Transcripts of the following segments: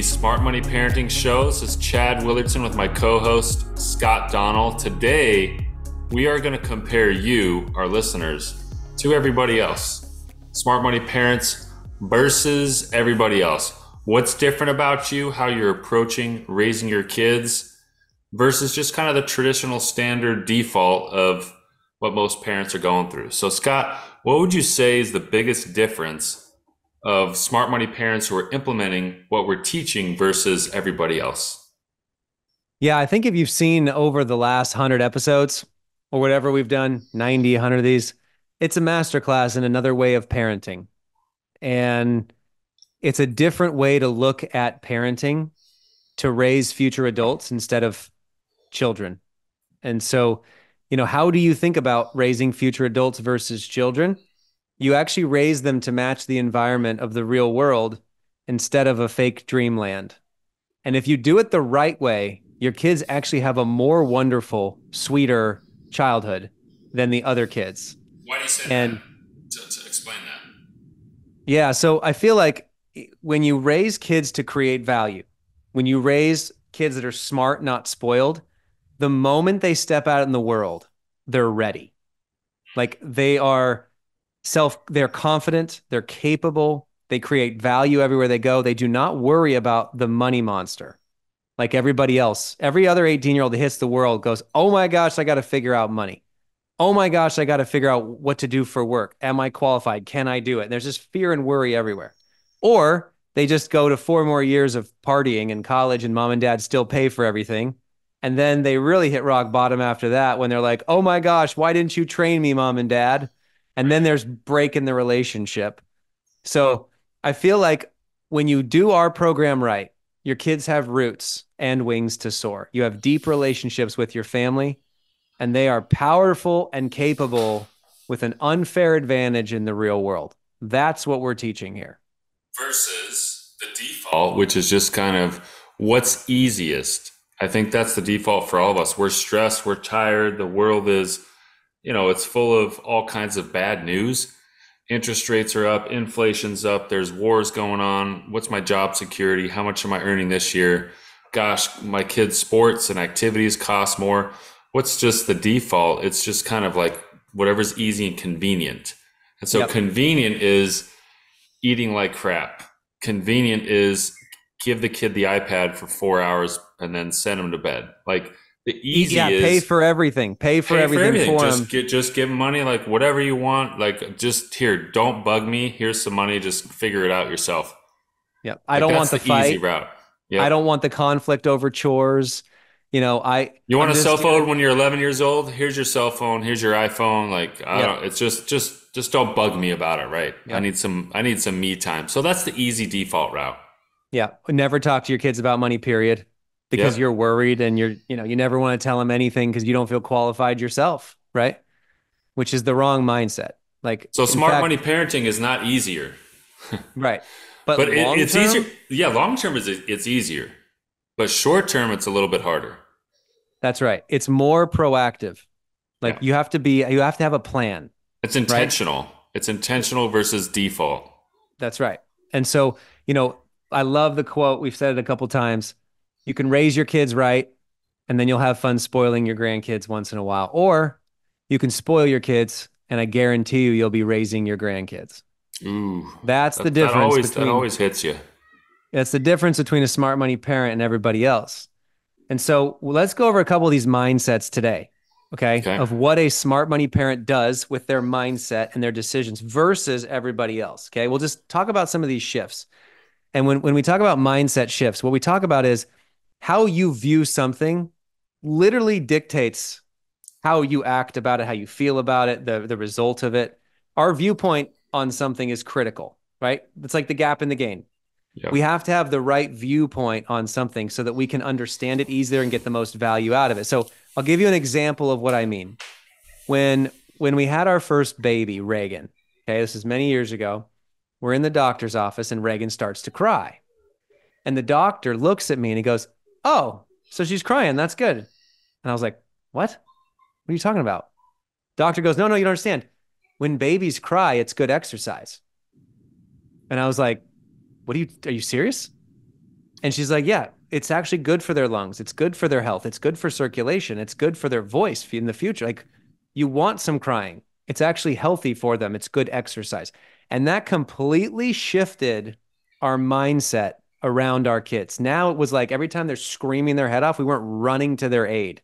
the Smart Money Parenting Show. This is Chad Willardson with my co-host, Scott Donnell. Today, we are going to compare you, our listeners, to everybody else. Smart Money Parents versus everybody else. What's different about you, how you're approaching raising your kids versus just kind of the traditional standard default of what most parents are going through. So Scott, what would you say is the biggest difference of smart money parents who are implementing what we're teaching versus everybody else? Yeah, I think if you've seen over the last 100 episodes or whatever we've done, 90, 100 of these, it's a masterclass in another way of parenting. And it's a different way to look at parenting to raise future adults instead of children. And so, you know, how do you think about raising future adults versus children? You actually raise them to match the environment of the real world instead of a fake dreamland. And if you do it the right way, your kids actually have a more wonderful, sweeter childhood than the other kids. Why do you say that? To explain that. Yeah, so I feel like when you raise kids to create value, when you raise kids that are smart, not spoiled, the moment they step out in the world, they're ready. Like they are... they're confident, they're capable, they create value everywhere they go. They do not worry about the money monster like everybody else. Every other 18-year-old that hits the world goes, oh my gosh, I got to figure out money. Oh my gosh, I got to figure out what to do for work. Am I qualified? Can I do it? And there's just fear and worry everywhere. Or they just go to 4 more years of partying in college and mom and dad still pay for everything. And then they really hit rock bottom after that when they're like, oh my gosh, why didn't you train me, mom and dad? And then there's break in the relationship. So I feel like when you do our program right, your kids have roots and wings to soar. You have deep relationships with your family, and they are powerful and capable with an unfair advantage in the real world. That's what we're teaching here. Versus the default, which is just kind of what's easiest. I think that's the default for all of us. We're stressed, we're tired, the world is... you know, it's full of all kinds of bad news. Interest rates are up, inflation's up, there's wars going on. What's my job security? How much am I earning this year? Gosh, my kids' sports and activities cost more. What's just the default? It's just kind of like whatever's easy and convenient. And so Convenient is eating like crap. Convenient is give the kid the iPad for 4 hours and then send him to bed. Like, the easy is pay for everything. Pay for everything. Just give money, like whatever you want. Like just here, don't bug me. Here's some money. Just figure it out yourself. Yep. I don't want the fight. Easy route. Yep. I don't want the conflict over chores. You know, you want a cell phone when you're 11 years old? Here's your cell phone. Here's your iPhone. Like I don't. It's just don't bug me about it. Right. Yep. I need some me time. So that's the easy default route. Yeah. Never talk to your kids about money. Period. Because you're worried and you never want to tell them anything because you don't feel qualified yourself, right? Which is the wrong mindset. Like, so smart money parenting is not easier. Right. But it's easier. Yeah. Long-term it's easier, but short-term it's a little bit harder. That's right. It's more proactive. Like you have to have a plan. It's intentional. Right? It's intentional versus default. That's right. And so, you know, I love the quote. We've said it a couple times. You can raise your kids right, and then you'll have fun spoiling your grandkids once in a while. Or you can spoil your kids, and I guarantee you'll be raising your grandkids. Ooh, that's the difference. That always hits you. That's the difference between a smart money parent and everybody else. And so let's go over a couple of these mindsets today, okay? Of what a smart money parent does with their mindset and their decisions versus everybody else, okay? We'll just talk about some of these shifts. And when we talk about mindset shifts, what we talk about is how you view something literally dictates how you act about it, how you feel about it, the result of it. Our viewpoint on something is critical, right? It's like the gap in the game. Yep. We have to have the right viewpoint on something so that we can understand it easier and get the most value out of it. So I'll give you an example of what I mean. When we had our first baby, Reagan, okay, this is many years ago, we're in the doctor's office and Reagan starts to cry. And the doctor looks at me and he goes, oh, so she's crying. That's good. And I was like, what? What are you talking about? Doctor goes, no, you don't understand. When babies cry, it's good exercise. And I was like, are you serious? And she's like, yeah, it's actually good for their lungs. It's good for their health. It's good for circulation. It's good for their voice in the future. Like, you want some crying. It's actually healthy for them. It's good exercise. And that completely shifted our mindset around our kids. Now it was like every time they're screaming their head off, we weren't running to their aid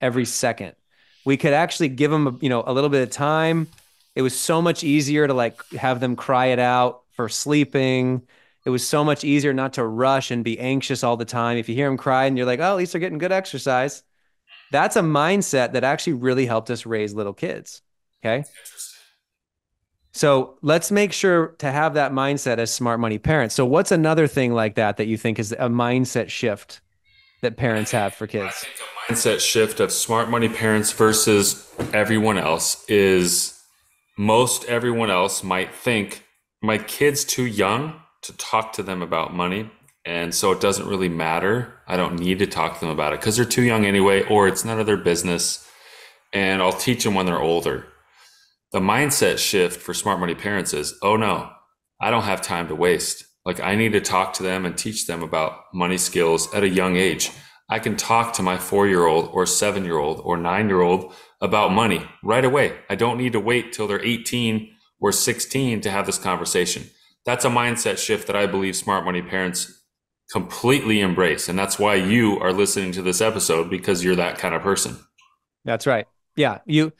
every second. We could actually give them a little bit of time. It was so much easier to like have them cry it out for sleeping. It was so much easier not to rush and be anxious all the time. If you hear them cry and you're like, oh, at least they're getting good exercise. That's a mindset that actually really helped us raise little kids. Okay. So let's make sure to have that mindset as smart money parents. So what's another thing like that that you think is a mindset shift that parents have for kids? I think a mindset shift of smart money parents versus everyone else is most everyone else might think my kid's too young to talk to them about money. And so it doesn't really matter. I don't need to talk to them about it because they're too young anyway, or it's none of their business. And I'll teach them when they're older. The mindset shift for smart money parents is, oh no, I don't have time to waste. Like, I need to talk to them and teach them about money skills at a young age. I can talk to my 4-year-old or 7-year-old or 9-year-old about money right away. I don't need to wait till they're 18 or 16 to have this conversation. That's a mindset shift that I believe smart money parents completely embrace. And that's why you are listening to this episode, because you're that kind of person. That's right. Yeah. We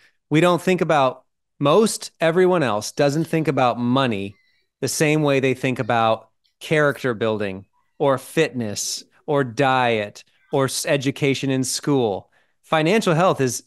don't think about, most everyone else doesn't think about money the same way they think about character building or fitness or diet or education in school. Financial health is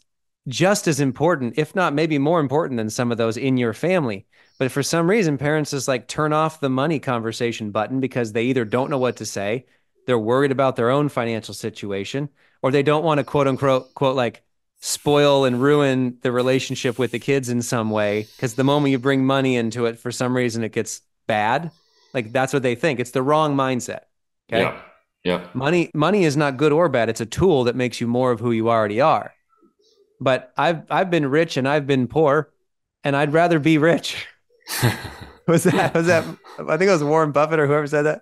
just as important, if not maybe more important than some of those in your family. But for some reason, parents just like turn off the money conversation button because they either don't know what to say, they're worried about their own financial situation, or they don't want to quote unquote, like spoil and ruin the relationship with the kids in some way. Because the moment you bring money into it, for some reason, it gets bad. Like, that's what they think. It's the wrong mindset. Okay. Yeah. Yeah. Money is not good or bad. It's a tool that makes you more of who you already are. But I've been rich and I've been poor, and I'd rather be rich. was that I think it was Warren Buffett or whoever said that.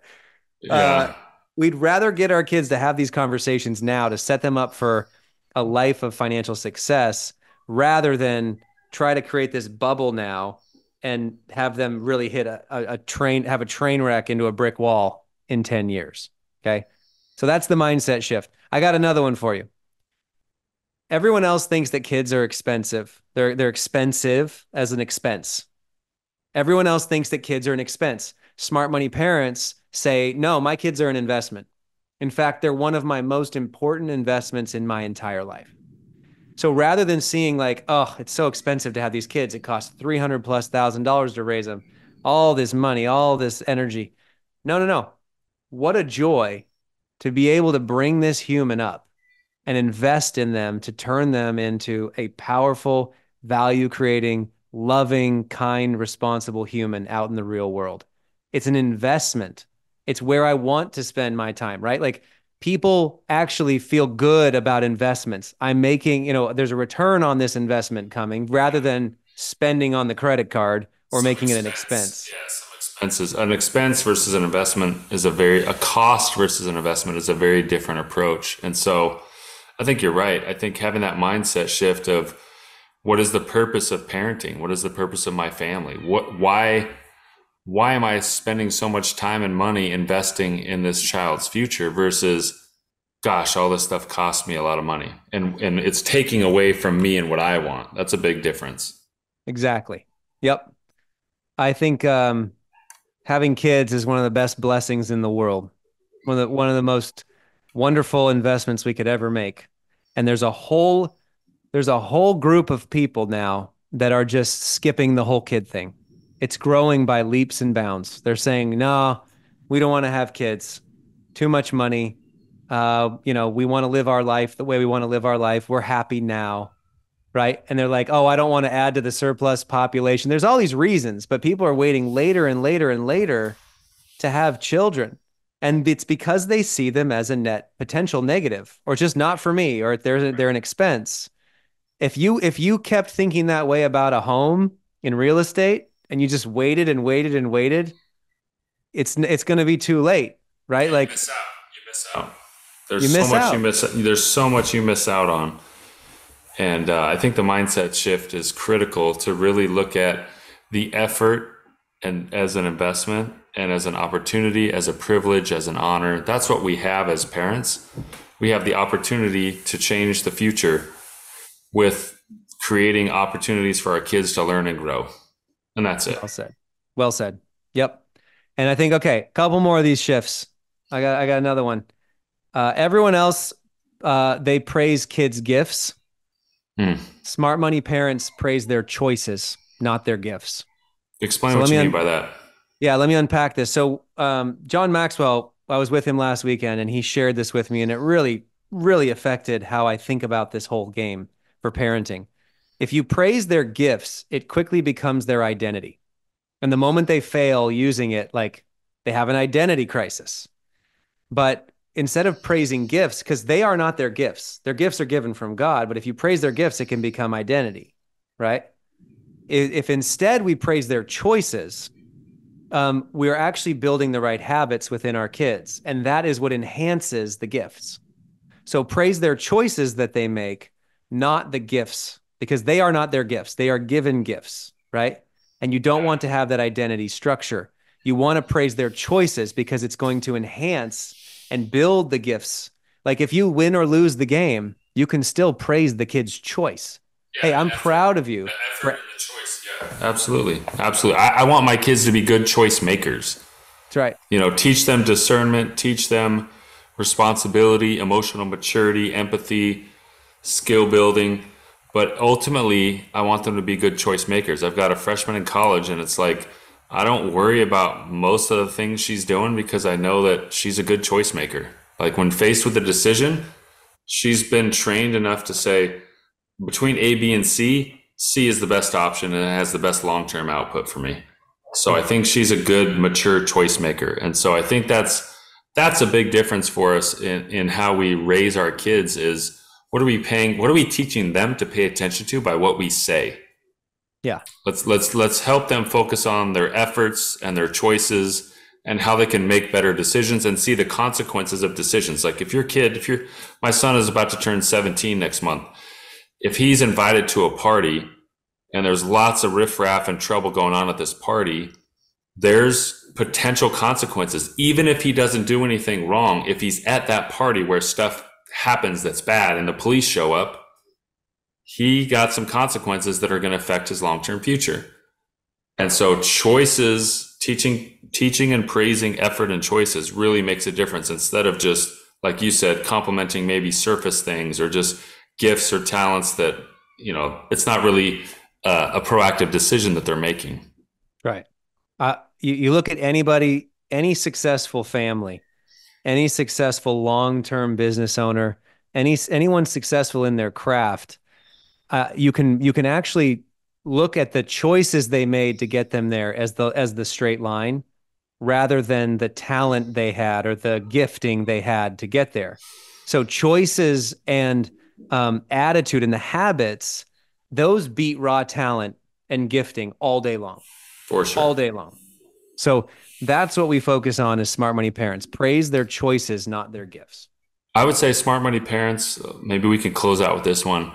Yeah. We'd rather get our kids to have these conversations now to set them up for a life of financial success rather than try to create this bubble now and have them really hit a train wreck into a brick wall in 10 years. Okay. So that's the mindset shift. I got another one for you. Everyone else thinks that kids are expensive. They're expensive as an expense. Everyone else thinks that kids are an expense. Smart money parents say, no, my kids are an investment. In fact, they're one of my most important investments in my entire life. So rather than seeing like, oh, it's so expensive to have these kids, it costs $300,000+ to raise them, all this money, all this energy. No. What a joy to be able to bring this human up and invest in them to turn them into a powerful, value-creating, loving, kind, responsible human out in the real world. It's an investment. It's where I want to spend my time, right? Like, people actually feel good about investments. I'm making, there's a return on this investment coming rather than spending on the credit card or making it an expense. Yeah, some expenses. An expense versus an investment is a cost versus an investment is a very different approach. And so I think you're right. I think having that mindset shift of, what is the purpose of parenting? What is the purpose of my family? Why am I spending so much time and money investing in this child's future versus, gosh, all this stuff costs me a lot of money and it's taking away from me and what I want. That's a big difference. Exactly. Yep. I think having kids is one of the best blessings in the world. One of the most wonderful investments we could ever make. And there's a whole group of people now that are just skipping the whole kid thing. It's growing by leaps and bounds. They're saying, no, we don't want to have kids. Too much money. We want to live our life the way we want to live our life. We're happy now, right? And they're like, oh, I don't want to add to the surplus population. There's all these reasons, but people are waiting later and later and later to have children. And it's because they see them as a net potential negative, or just not for me, or they're an expense. If you kept thinking that way about a home in real estate and you just waited and waited and waited, it's going to be too late, right? Like, miss out. There's so much you miss out on. And I think the mindset shift is critical to really look at the effort and as an investment and as an opportunity, as a privilege, as an honor. That's what we have as parents. We have the opportunity to change the future with creating opportunities for our kids to learn and grow. And that's it. Well said. Well said. Yep. And I think, okay, a couple more of these shifts. I got another one. Everyone else, they praise kids' gifts. Smart money parents praise their choices, not their gifts. Explain what you mean by that. Yeah, let me unpack this. So John Maxwell, I was with him last weekend, and he shared this with me, and it really, really affected how I think about this whole game for parenting. If you praise their gifts, it quickly becomes their identity. And the moment they fail using it, like they have an identity crisis. But instead of praising gifts, because they are not their gifts, their gifts are given from God. But if you praise their gifts, it can become identity, right? If instead we praise their choices, we're actually building the right habits within our kids. And that is what enhances the gifts. So praise their choices that they make, not the gifts, because they are not their gifts. They are given gifts, right? And you don't want to have that identity structure. You want to praise their choices because it's going to enhance and build the gifts. Like if you win or lose the game, you can still praise the kid's choice. Yeah, hey, I'm proud of you. The choice. Yeah. Absolutely. Absolutely. I want my kids to be good choice makers. That's right. You know, teach them discernment, teach them responsibility, emotional maturity, empathy, skill building. But ultimately, I want them to be good choice makers. I've got a freshman in college, and it's like, I don't worry about most of the things she's doing because I know that she's a good choice maker. Like when faced with a decision, she's been trained enough to say between A, B, and C, C is the best option and it has the best long-term output for me. So I think she's a good, mature choice maker. And so I think that's a big difference for us in how we raise our kids is what are we teaching them to pay attention to by what we say? Yeah. Let's help them focus on their efforts and their choices and how they can make better decisions and see the consequences of decisions. Like my son is about to turn 17 next month. If he's invited to a party and there's lots of riffraff and trouble going on at this party, there's potential consequences. Even if he doesn't do anything wrong, if he's at that party where stuff happens that's bad and the police show up, he got some consequences that are going to affect his long-term future. And so choices, teaching and praising effort and choices really makes a difference instead of just, like you said, complimenting maybe surface things or just gifts or talents that, you know, it's not really a proactive decision that they're making. Right. You look at anybody, any successful family, any successful long-term business owner, anyone successful in their craft, you can actually look at the choices they made to get them there as the straight line rather than the talent they had or the gifting they had to get there. So choices and attitude and the habits, those beat raw talent and gifting all day long. For sure. All day long. So that's what we focus on as smart money parents. Praise their choices, not their gifts. I would say smart money parents, maybe we can close out with this one.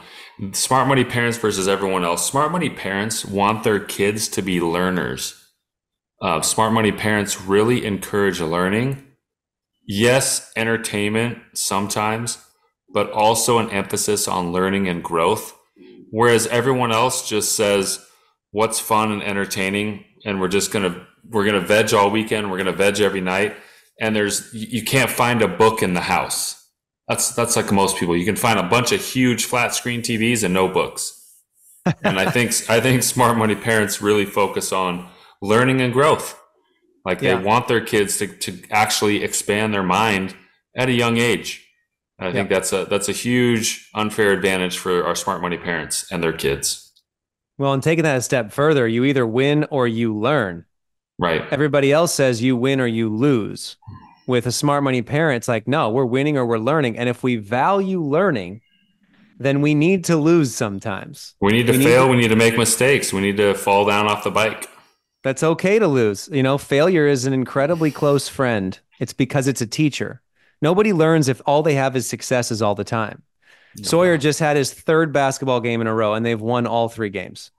Smart money parents versus everyone else. Smart money parents want their kids to be learners. Smart money parents really encourage learning. Yes, entertainment sometimes, but also an emphasis on learning and growth. Whereas everyone else just says, what's fun and entertaining? And we're going to veg all weekend. We're going to veg every night. And you can't find a book in the house. That's like most people. You can find a bunch of huge flat screen TVs and no books. And I think smart money parents really focus on learning and growth. Like they want their kids to actually expand their mind at a young age. And I think that's a huge unfair advantage for our smart money parents and their kids. Well, and taking that a step further, you either win or you learn. Right. Everybody else says you win or you lose. With a smart money parent, it's like, no, we're winning or we're learning. And if we value learning, then we need to lose sometimes. We need to fail. We need to make mistakes. We need to fall down off the bike. That's okay to lose. You know, failure is an incredibly close friend. It's because it's a teacher. Nobody learns if all they have is successes all the time. Yeah. Sawyer just had his third basketball game in a row and they've won all three games.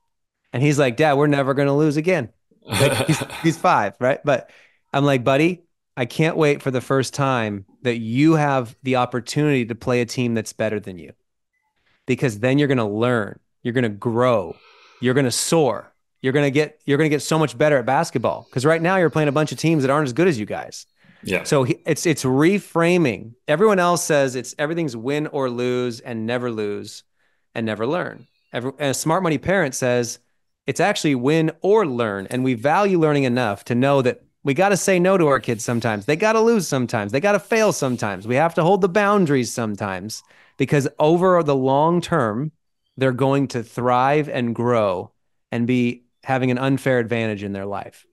And he's like, Dad, we're never going to lose again. Like, he's five, right? But I'm like, buddy, I can't wait for the first time that you have the opportunity to play a team that's better than you, because then you're going to learn, you're going to grow, you're going to soar, you're going to get so much better at basketball. Because right now you're playing a bunch of teams that aren't as good as you guys. Yeah. So it's reframing. Everyone else says everything's win or lose and never learn. And a smart money parent says it's actually win or learn. And we value learning enough to know that we got to say no to our kids sometimes. They got to lose sometimes. They got to fail sometimes. We have to hold the boundaries sometimes, because over the long term, they're going to thrive and grow and be having an unfair advantage in their life.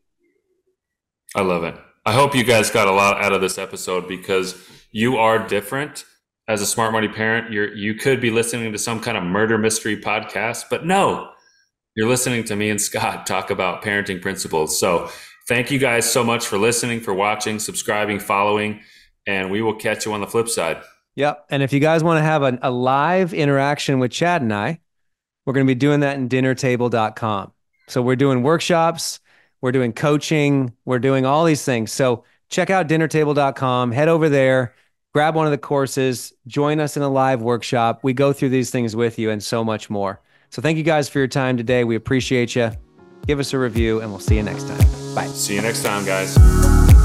I love it. I hope you guys got a lot out of this episode, because you are different as a smart money parent. You could be listening to some kind of murder mystery podcast, but no, you're listening to me and Scott talk about parenting principles. So thank you guys so much for listening, for watching, subscribing, following, and we will catch you on the flip side. Yep. And if you guys want to have a live interaction with Chad and I, we're going to be doing that in dinnertable.com. So we're doing workshops. We're doing coaching. We're doing all these things. So check out dinnertable.com, head over there, grab one of the courses, join us in a live workshop. We go through these things with you and so much more. So thank you guys for your time today. We appreciate you. Give us a review and we'll see you next time. Bye. See you next time, guys.